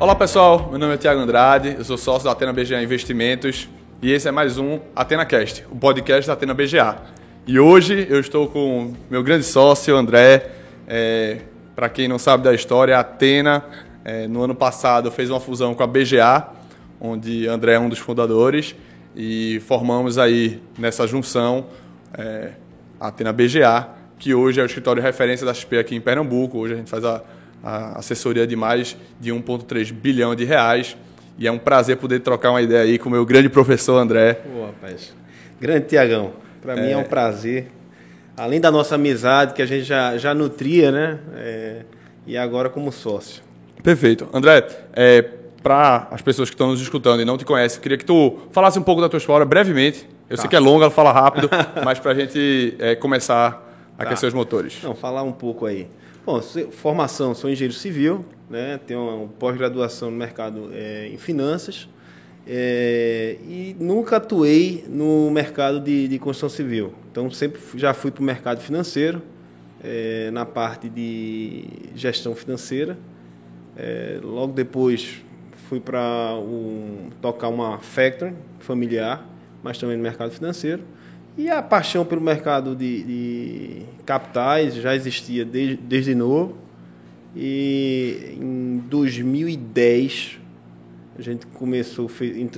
Olá pessoal, meu nome é Tiago Andrade, eu sou sócio da Atena BGA Investimentos e esse é mais um AtenaCast, o podcast da Atena BGA. E hoje eu estou com meu grande sócio, André. Para quem não sabe da história, a Atena, no ano passado, fez uma fusão com a BGA, onde André é um dos fundadores, e formamos aí, nessa junção, a Atena BGA, que hoje é o escritório de referência da XP aqui em Pernambuco. Hoje a gente faz a assessoria de mais de 1,3 bilhão de reais, e é um prazer poder trocar uma ideia aí com o meu grande professor André. Pô, rapaz, grande Tiagão, para mim é um prazer, além da nossa amizade que a gente já nutria, né? E agora como sócio. Perfeito. André, para as pessoas que estão nos escutando e não te conhecem, queria que tu falasse um pouco da tua história brevemente. Eu sei que é longa, fala rápido, mas para a gente começar a aquecer os motores. Não, falar um pouco aí. Bom, formação, sou engenheiro civil, né? Tenho uma pós-graduação no mercado em finanças e nunca atuei no mercado de construção civil. Então, sempre já fui para o mercado financeiro, na parte de gestão financeira. Logo depois, fui para tocar uma factory familiar, mas também no mercado financeiro. E a paixão pelo mercado de capitais já existia desde novo. E em 2010 a gente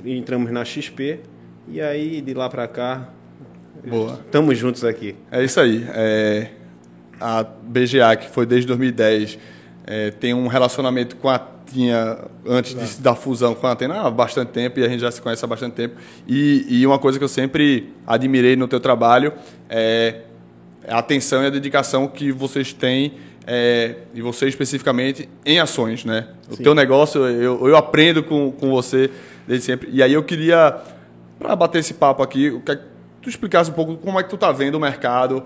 entramos na XP e aí de lá para cá estamos juntos aqui. É isso aí. A BGA, que foi desde 2010, tem um relacionamento com a Tinha, antes da fusão com a Atena, há bastante tempo, e a gente já se conhece há bastante tempo. E uma coisa que eu sempre admirei no teu trabalho é a atenção e a dedicação que vocês têm, e você especificamente, em ações, né? O teu negócio, eu aprendo com você desde sempre. E aí eu queria, para bater esse papo aqui, que tu explicasse um pouco como é que tu está vendo o mercado,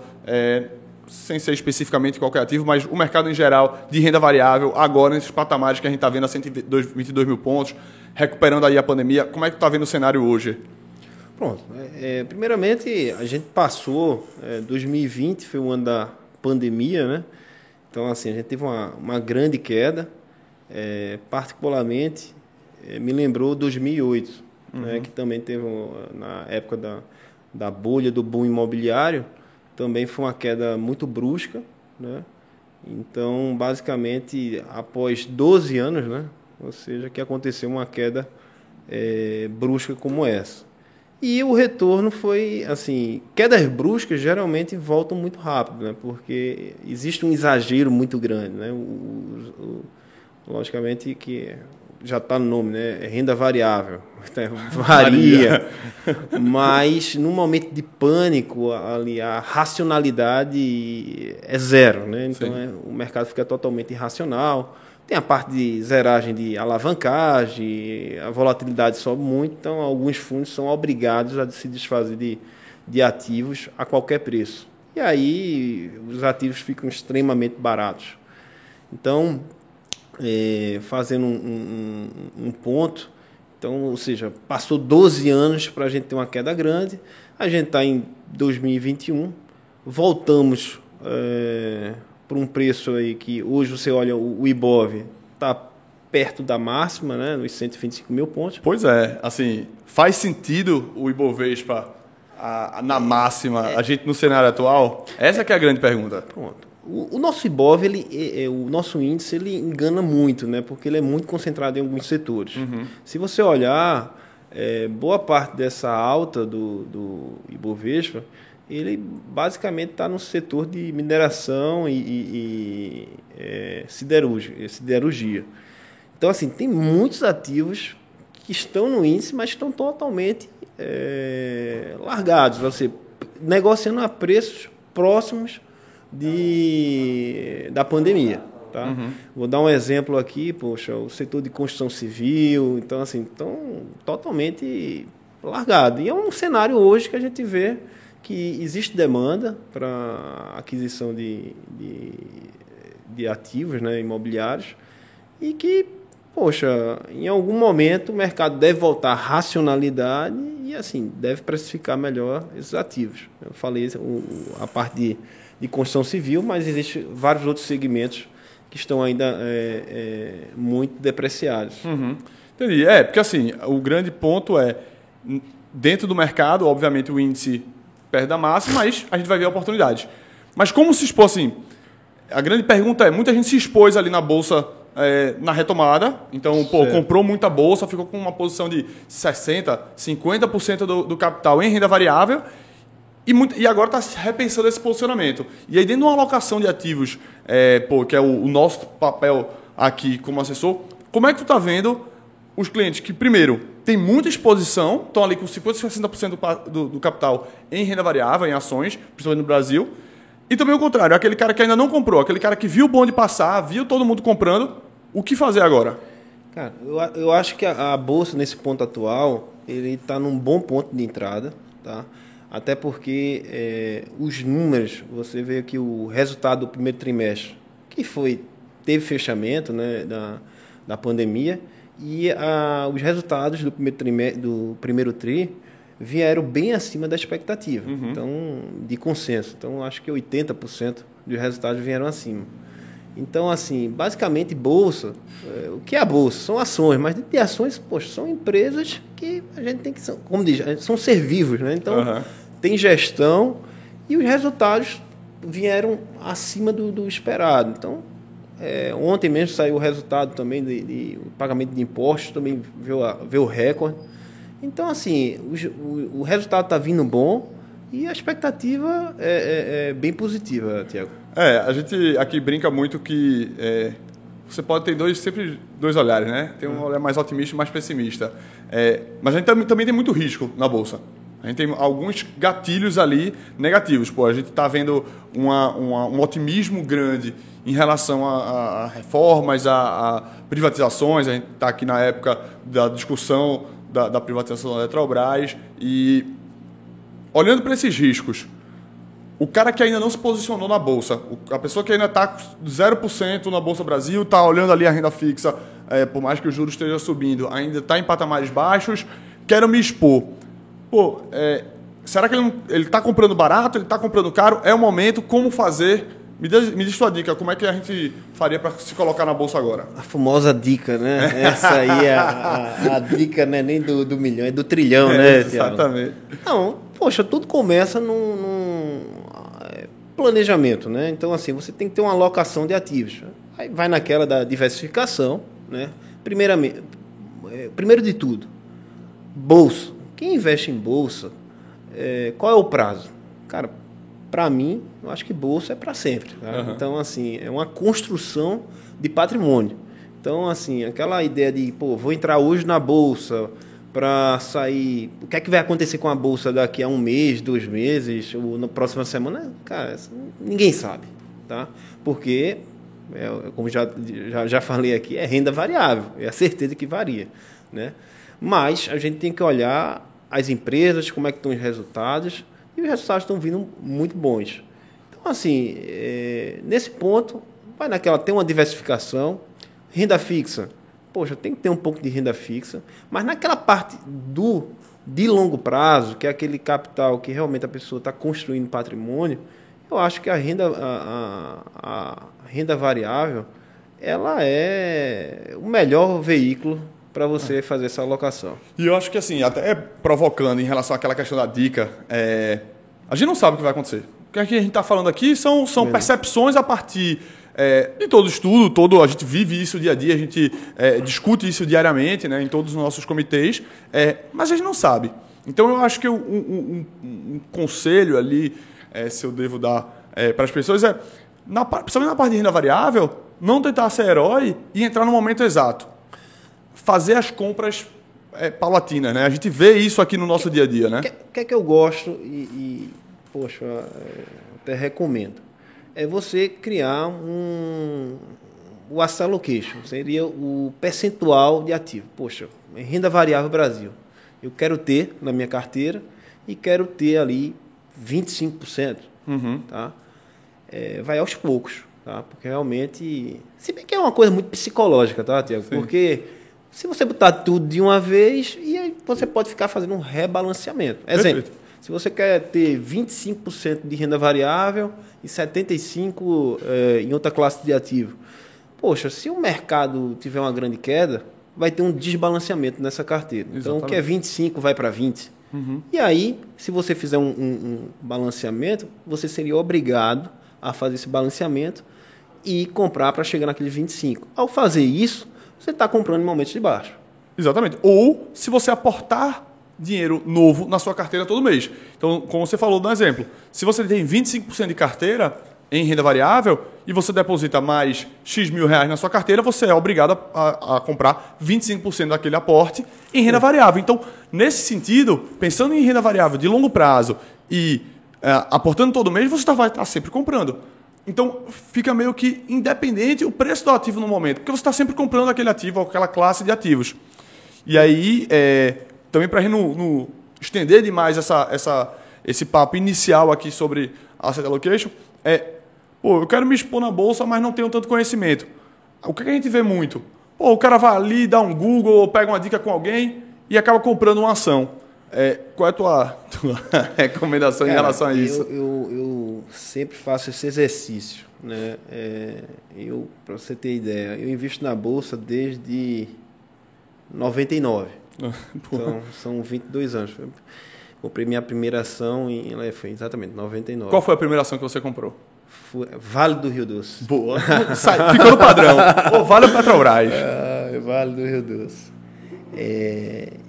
sem ser especificamente qualquer ativo, mas o mercado em geral de renda variável, agora nesses patamares que a gente está vendo a 122 mil pontos, recuperando aí a pandemia, como é que está vendo o cenário hoje? Pronto, primeiramente a gente passou, 2020 foi o ano da pandemia, né? Então assim, a gente teve uma grande queda, particularmente me lembrou 2008, uhum, né? Que também teve na época da bolha do boom imobiliário. Também foi uma queda muito brusca, né? Então, basicamente, após 12 anos, né? Ou seja, que aconteceu uma queda brusca como essa. E o retorno foi, assim, quedas bruscas geralmente voltam muito rápido, né? Porque existe um exagero muito grande, né? Logicamente que já está no nome, né? É renda variável, varia, mas num momento de pânico ali a racionalidade é zero, né? Então o mercado fica totalmente irracional, tem a parte de zeragem de alavancagem, a volatilidade sobe muito, então alguns fundos são obrigados a se desfazer de ativos a qualquer preço, e aí os ativos ficam extremamente baratos. Então, fazendo um ponto, então, ou seja, passou 12 anos para a gente ter uma queda grande, a gente está em 2021, voltamos para um preço aí que hoje você olha o IBOV está perto da máxima, né, nos 125 mil pontos. Pois é, assim, faz sentido o Ibovespa na máxima, a gente no cenário atual? Essa que é a grande pergunta. Pronto. O nosso IBOV, o nosso índice, ele engana muito, né? Porque ele é muito concentrado em alguns setores. Uhum. Se você olhar, boa parte dessa alta do Ibovespa, ele basicamente está no setor de mineração e siderurgia. Então, assim, tem muitos ativos que estão no índice, mas estão totalmente largados. Você negociando a preços próximos da pandemia, tá? Uhum. Vou dar um exemplo aqui, poxa, o setor de construção civil, então assim, totalmente largado. E é um cenário hoje que a gente vê que existe demanda para aquisição de ativos, né, imobiliários, e que, poxa, em algum momento o mercado deve voltar à racionalidade e assim deve precificar melhor esses ativos. Eu falei a parte de construção civil, mas existem vários outros segmentos que estão ainda muito depreciados. Uhum. Entendi. É, porque assim, o grande ponto é, dentro do mercado, obviamente o índice perde a massa, mas a gente vai ver oportunidades. Mas como se expor assim? A grande pergunta é, muita gente se expôs ali na bolsa na retomada, então pô, comprou muita bolsa, ficou com uma posição de 60%, 50% do capital em renda variável e agora está repensando esse posicionamento. E aí dentro de uma alocação de ativos, que é o nosso papel aqui como assessor, como é que tu está vendo os clientes que, primeiro, tem muita exposição, estão ali com 50%, 60% do capital em renda variável, em ações, principalmente no Brasil, e também o contrário, aquele cara que ainda não comprou, aquele cara que viu o bonde passar, viu todo mundo comprando, o que fazer agora? Cara, eu acho que a Bolsa, nesse ponto atual, ele está num bom ponto de entrada, tá? Até porque os números, você vê que o resultado do primeiro trimestre, que teve fechamento, né, da pandemia, e os resultados do primeiro tri vieram bem acima da expectativa, então, de consenso. Então, acho que 80% dos resultados vieram acima. Então, assim, basicamente, bolsa... o que é a bolsa? São ações, mas de ações, poxa, são empresas que a gente tem que... como diz, são ser vivos, né? Então, tem gestão e os resultados vieram acima do esperado. Então, ontem mesmo saiu o resultado também de pagamento de impostos, também veio o recorde. Então, assim, o resultado está vindo bom e a expectativa é bem positiva, Tiago. A gente aqui brinca muito que você pode ter sempre dois olhares, né? Tem um olhar mais otimista e mais pessimista. Mas a gente também tem muito risco na Bolsa. A gente tem alguns gatilhos ali negativos. A gente está vendo um otimismo grande em relação a reformas, a privatizações. A gente está aqui na época da discussão da privatização da Eletrobras. E olhando para esses riscos, o cara que ainda não se posicionou na Bolsa, a pessoa que ainda está 0% na Bolsa Brasil, está olhando ali a renda fixa, por mais que o juros esteja subindo, ainda está em patamares baixos, quero me expor. Será que ele está comprando barato, ele está comprando caro? É o momento, como fazer... Me diz sua dica, como é que a gente faria para se colocar na Bolsa agora? A famosa dica, né? Essa aí é a dica, né? Nem do milhão, é do trilhão, né, Tiago? Exatamente. Não, poxa, tudo começa num planejamento, né? Então, assim, você tem que ter uma alocação de ativos. Aí vai naquela da diversificação, né? Primeiramente, primeiro de tudo, bolsa. Quem investe em bolsa, qual é o prazo? Cara, para mim, eu acho que bolsa é para sempre. Tá? Então, assim, é uma construção de patrimônio. Então, assim, aquela ideia de, vou entrar hoje na bolsa para sair... O que é que vai acontecer com a bolsa daqui a um mês, 2 meses, ou na próxima semana? Cara, ninguém sabe, tá? Porque, como já falei aqui, é renda variável, é a certeza que varia, né? Mas a gente tem que olhar as empresas, como é que estão os resultados... E os resultados estão vindo muito bons. Então, assim, nesse ponto, vai naquela, tem uma diversificação, renda fixa. Poxa, tem que ter um pouco de renda fixa, mas naquela parte de longo prazo, que é aquele capital que realmente a pessoa está construindo patrimônio, eu acho que a renda variável, ela é o melhor veículo para você fazer essa alocação. E eu acho que, assim, até provocando em relação àquela questão da dica, a gente não sabe o que vai acontecer. O que a gente está falando aqui são percepções a partir de todo estudo, a gente vive isso dia a dia, a gente discute isso diariamente, né, em todos os nossos comitês, mas a gente não sabe. Então, eu acho que um conselho ali, se eu devo dar para as pessoas, principalmente na parte de renda variável, não tentar ser herói e entrar no momento exato. Fazer as compras paulatinas, né? A gente vê isso aqui no nosso dia a dia, né? O que é que eu gosto poxa, até recomendo. É você criar o asset allocation, seria o percentual de ativo. Poxa, renda variável Brasil. Eu quero ter na minha carteira e quero ter ali 25%. Tá? Vai aos poucos, tá? Porque realmente... Se bem que é uma coisa muito psicológica, tá, Tiago? Porque... Se você botar tudo de uma vez, e aí você pode ficar fazendo um rebalanceamento. Exemplo, perfeito. Se você quer ter 25% de renda variável e 75% em outra classe de ativo, Poxa, se o mercado tiver uma grande queda, vai ter um desbalanceamento nessa carteira. Exatamente. Então, o que é 25 vai para 20. Uhum. E aí, se você fizer um balanceamento, você seria obrigado a fazer esse balanceamento e comprar para chegar naquele 25. Ao fazer isso, você está comprando em momentos de baixo. Exatamente. Ou se você aportar dinheiro novo na sua carteira todo mês. Então, como você falou no exemplo, se você tem 25% de carteira em renda variável e você deposita mais X mil reais na sua carteira, você é obrigado a comprar 25% daquele aporte em renda variável. Então, nesse sentido, pensando em renda variável de longo prazo e aportando todo mês, você vai estar sempre comprando. Então, fica meio que independente o preço do ativo no momento, porque você está sempre comprando aquele ativo, aquela classe de ativos. E aí, também para a gente não estender demais esse papo inicial aqui sobre asset allocation, eu quero me expor na bolsa, mas não tenho tanto conhecimento. O que a gente vê muito? O cara vai ali, dá um Google, ou pega uma dica com alguém e acaba comprando uma ação. Qual é a tua recomendação em relação a isso? Eu sempre faço esse exercício, né? Para você ter ideia, eu invisto na bolsa desde 99. Então, são 22 anos. Comprei minha primeira ação foi exatamente 99. Qual foi a primeira ação que você comprou? Vale do Rio Doce. Boa. Ficou no padrão. Ou Vale ou Petrobras? Vale do Rio Doce.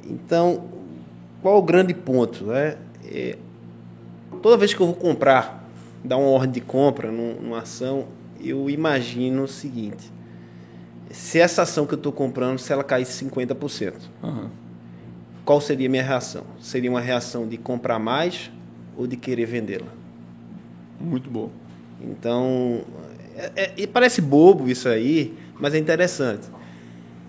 Então, qual o grande ponto, né? Toda vez que eu vou comprar, dar uma ordem de compra numa ação, eu imagino o seguinte: se essa ação que eu estou comprando, se ela caísse 50%, qual seria a minha reação? Seria uma reação de comprar mais ou de querer vendê-la? Muito bom. Então, parece bobo isso aí, mas é interessante.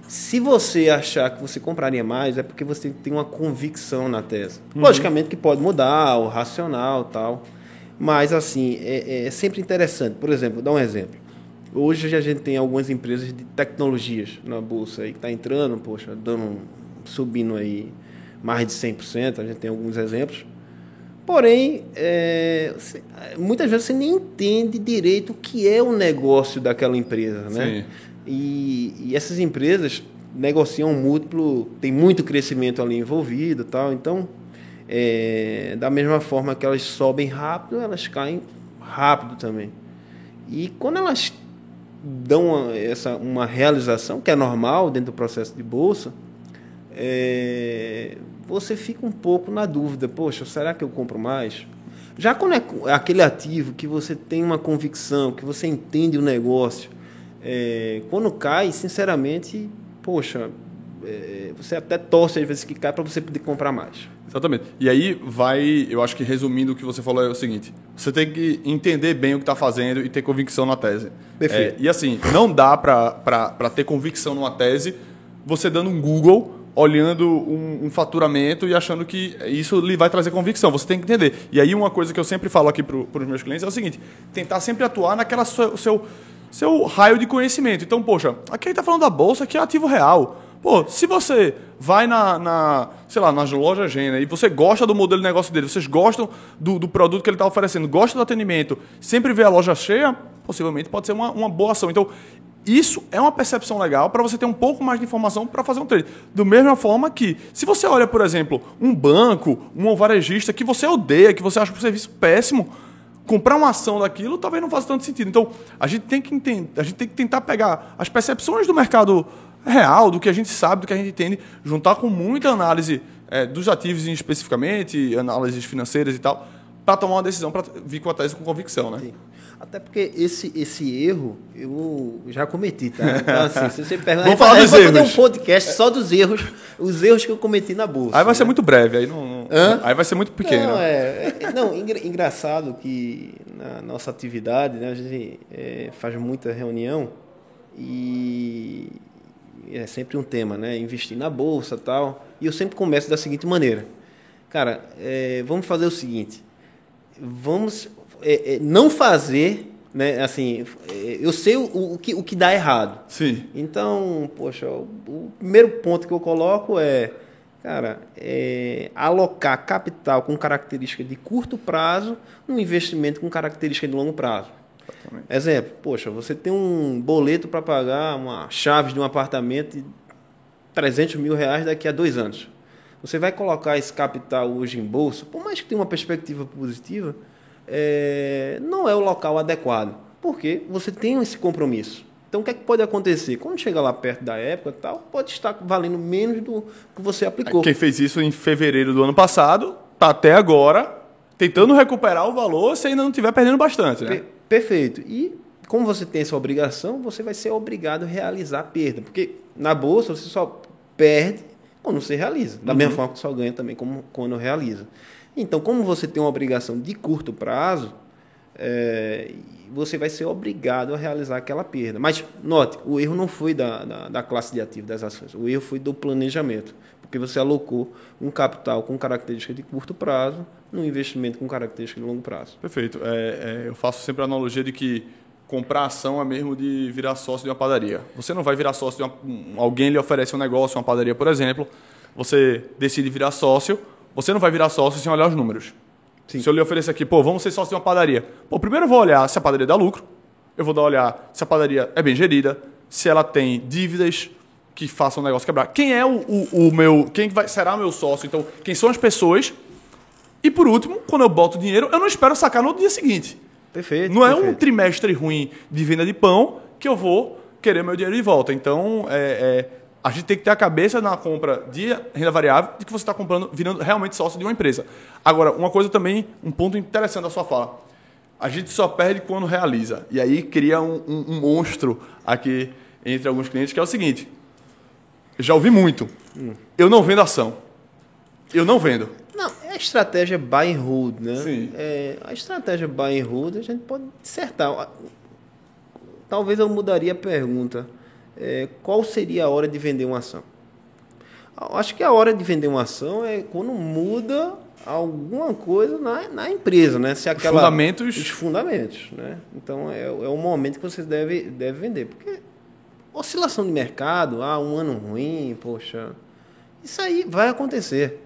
Se você achar que você compraria mais, é porque você tem uma convicção na tese. Logicamente que pode mudar, o racional e tal, mas assim, é sempre interessante. Por exemplo, vou dar um exemplo. Hoje a gente tem algumas empresas de tecnologias na bolsa aí que está entrando, subindo aí mais de 100%, a gente tem alguns exemplos. Porém, muitas vezes você nem entende direito o que é o negócio daquela empresa, né? E essas empresas negociam múltiplo, tem muito crescimento ali envolvido e tal. Então, da mesma forma que elas sobem rápido, elas caem rápido também. E quando elas dão uma realização, que é normal dentro do processo de bolsa, você fica um pouco na dúvida. Poxa, será que eu compro mais? Já quando é aquele ativo que você tem uma convicção, que você entende o negócio, quando cai, sinceramente, você até torce às vezes que cai para você poder comprar mais. Exatamente. E aí eu acho que resumindo o que você falou é o seguinte: você tem que entender bem o que está fazendo e ter convicção na tese. Perfeito. E assim, não dá para ter convicção numa tese você dando um Google, olhando um faturamento e achando que isso lhe vai trazer convicção. Você tem que entender. E aí uma coisa que eu sempre falo aqui para os meus clientes é o seguinte: tentar sempre atuar naquela seu raio de conhecimento. Então, aqui a gente está falando da bolsa, que é ativo real. Se você vai nas lojas Gena e você gosta do modelo de negócio dele, vocês gostam do produto que ele está oferecendo, gosta do atendimento, sempre vê a loja cheia, possivelmente pode ser uma boa ação. Então, isso é uma percepção legal para você ter um pouco mais de informação para fazer um trade. Da mesma forma que, se você olha, por exemplo, um banco, um varejista que você odeia, que você acha um serviço péssimo, comprar uma ação daquilo talvez não faça tanto sentido. Então, a gente tem que tentar pegar as percepções do mercado real, do que a gente sabe, do que a gente entende, juntar com muita análise dos ativos especificamente, análises financeiras e tal, para tomar uma decisão, para vir com a tese com convicção, né? Sim. Até porque esse erro eu já cometi, tá? Então, assim, se você perguntar, vamos falar dos erros. Vou fazer um podcast só dos erros, os erros que eu cometi na bolsa. Aí vai ser muito breve, aí não aí vai ser muito pequeno. Não, engraçado que na nossa atividade, né, a gente faz muita reunião e é sempre um tema, né? Investir na bolsa e tal. E eu sempre começo da seguinte maneira: cara, vamos fazer o seguinte, vamos não fazer, né? Assim, eu sei o que dá errado. Sim. Então, o primeiro ponto que eu coloco cara, alocar capital com característica de curto prazo num investimento com característica de longo prazo. Exatamente. Exemplo, poxa, você tem um boleto para pagar uma chave de um apartamento de 300 mil reais daqui a 2 anos. Você vai colocar esse capital hoje em bolsa, por mais que tenha uma perspectiva positiva, não é o local adequado, porque você tem esse compromisso. Então, o que é que pode acontecer? Quando chega lá perto da época, tal, pode estar valendo menos do que você aplicou. Quem fez isso em fevereiro do ano passado, está até agora tentando recuperar o valor se ainda não estiver perdendo bastante. Né? Perfeito. E como você tem essa obrigação, você vai ser obrigado a realizar a perda. Porque na bolsa você só perde quando você realiza. Da mesma forma que só ganha também quando realiza. Então, como você tem uma obrigação de curto prazo, você vai ser obrigado a realizar aquela perda. Mas, note, o erro não foi da classe de ativo das ações, o erro foi do planejamento, porque você alocou um capital com característica de curto prazo num investimento com característica de longo prazo. Perfeito. Eu faço sempre a analogia de que comprar ação é mesmo de virar sócio de uma padaria. Você não vai virar sócio de alguém lhe oferece um negócio, uma padaria, por exemplo, você decide virar sócio, você não vai virar sócio sem olhar os números. Sim. Se eu lhe oferecer aqui, vamos ser sócio de uma padaria. Primeiro eu vou olhar se a padaria dá lucro, eu vou olhar se a padaria é bem gerida, se ela tem dívidas que façam o negócio quebrar. Quem é o meu. Será meu sócio? Então, quem são as pessoas? E por último, quando eu boto o dinheiro, eu não espero sacar no outro dia seguinte. Perfeito. Não é um trimestre ruim de venda de pão que eu vou querer meu dinheiro de volta. Então, a gente tem que ter a cabeça na compra de renda variável de que você está comprando, virando realmente sócio de uma empresa. Agora, uma coisa também, um ponto interessante da sua fala. A gente só perde quando realiza. E aí cria um monstro aqui entre alguns clientes, que é o seguinte. Eu já ouvi muito. Eu não vendo ação. Eu não vendo. Não, é a estratégia buy and hold, né? Sim. A estratégia buy and hold a gente pode dissertar. Talvez eu mudaria a pergunta. Qual seria a hora de vender uma ação? Acho que a hora de vender uma ação é quando muda alguma coisa na empresa, né? Se aquela, os fundamentos, né? Então, é o momento que você deve vender. Porque oscilação de mercado, um ano ruim, poxa, isso aí vai acontecer.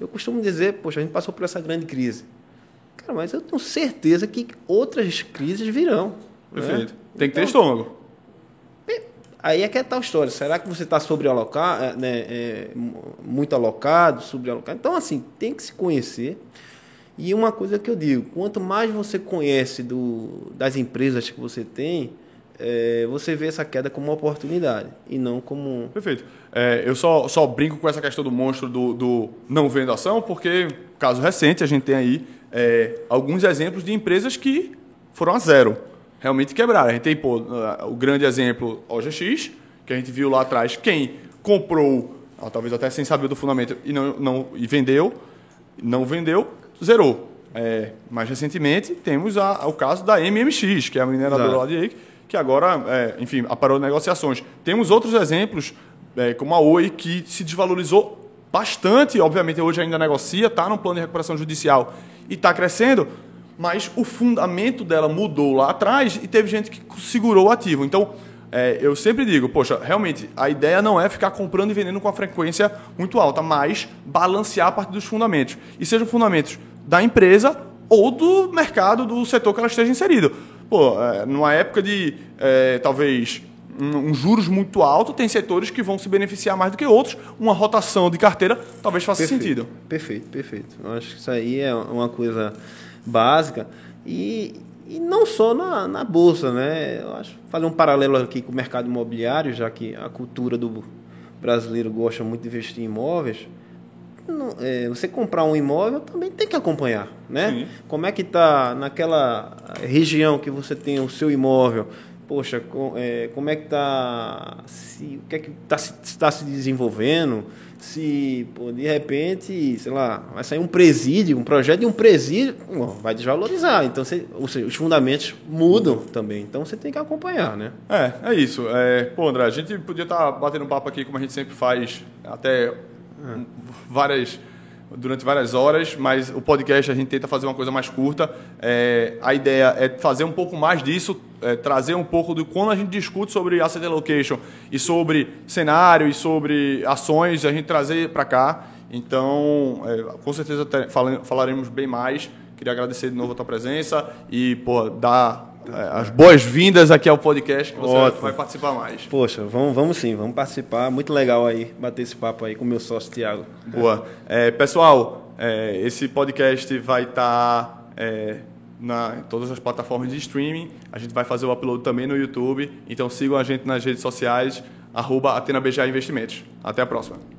Eu costumo dizer, poxa, a gente passou por essa grande crise. Cara, mas eu tenho certeza que outras crises virão. Perfeito. Né? Tem que ter estômago. Aí é que é tal história. Será que você está sobrealocado, né? Muito alocado, sobrealocado? Então, assim, tem que se conhecer. E uma coisa que eu digo, quanto mais você conhece das empresas que você tem, você vê essa queda como uma oportunidade e não como... Perfeito. Eu só brinco com essa questão do monstro do não vendo ação, porque, caso recente, a gente tem aí alguns exemplos de empresas que foram a zero. Realmente quebraram. A gente tem o grande exemplo OGX, que a gente viu lá atrás. Quem comprou, talvez até sem saber do fundamento, e não vendeu, zerou. Mais recentemente, temos o caso da MMX, que é a mineradora lá de Oi, que agora, aparou negociações. Temos outros exemplos, como a Oi, que se desvalorizou bastante. Obviamente, hoje ainda negocia, está no plano de recuperação judicial e está crescendo. Mas o fundamento dela mudou lá atrás e teve gente que segurou o ativo. Então, eu sempre digo, realmente, a ideia não é ficar comprando e vendendo com a frequência muito alta, mas balancear a partir dos fundamentos. E sejam fundamentos da empresa ou do mercado, do setor que ela esteja inserido. Numa época de, talvez, juros muito alto, tem setores que vão se beneficiar mais do que outros. Uma rotação de carteira talvez faça sentido. Perfeito. Eu acho que isso aí é uma coisa... básica e não só na bolsa, né? Eu acho fazer um paralelo aqui com o mercado imobiliário, já que a cultura do brasileiro gosta muito de investir em imóveis. Você comprar um imóvel também tem que acompanhar, né? Sim. Como é que está naquela região que você tem o seu imóvel? Poxa, como é que está? O que é que está se desenvolvendo? Se, de repente, sei lá, vai sair um presídio, um projeto de um presídio, vai desvalorizar. Então, ou seja, os fundamentos mudam também. Então, você tem que acompanhar, né? É isso. André, a gente podia estar batendo papo aqui, como a gente sempre faz, até durante várias horas, mas o podcast a gente tenta fazer uma coisa mais curta. A ideia é fazer um pouco mais disso, trazer um pouco do quando a gente discute sobre asset allocation e sobre cenário e sobre ações, a gente trazer para cá. Então, com certeza falaremos bem mais. Queria agradecer de novo a tua presença e dar as boas-vindas aqui ao podcast, que você Ótimo. Vai participar mais. Poxa, vamos sim, vamos participar. Muito legal aí, bater esse papo aí com o meu sócio, Tiago. Boa. Pessoal, esse podcast vai estar... em todas as plataformas de streaming. A gente vai fazer o upload também no YouTube. Então sigam a gente nas redes sociais, @AtenaBGA Investimentos. Até a próxima.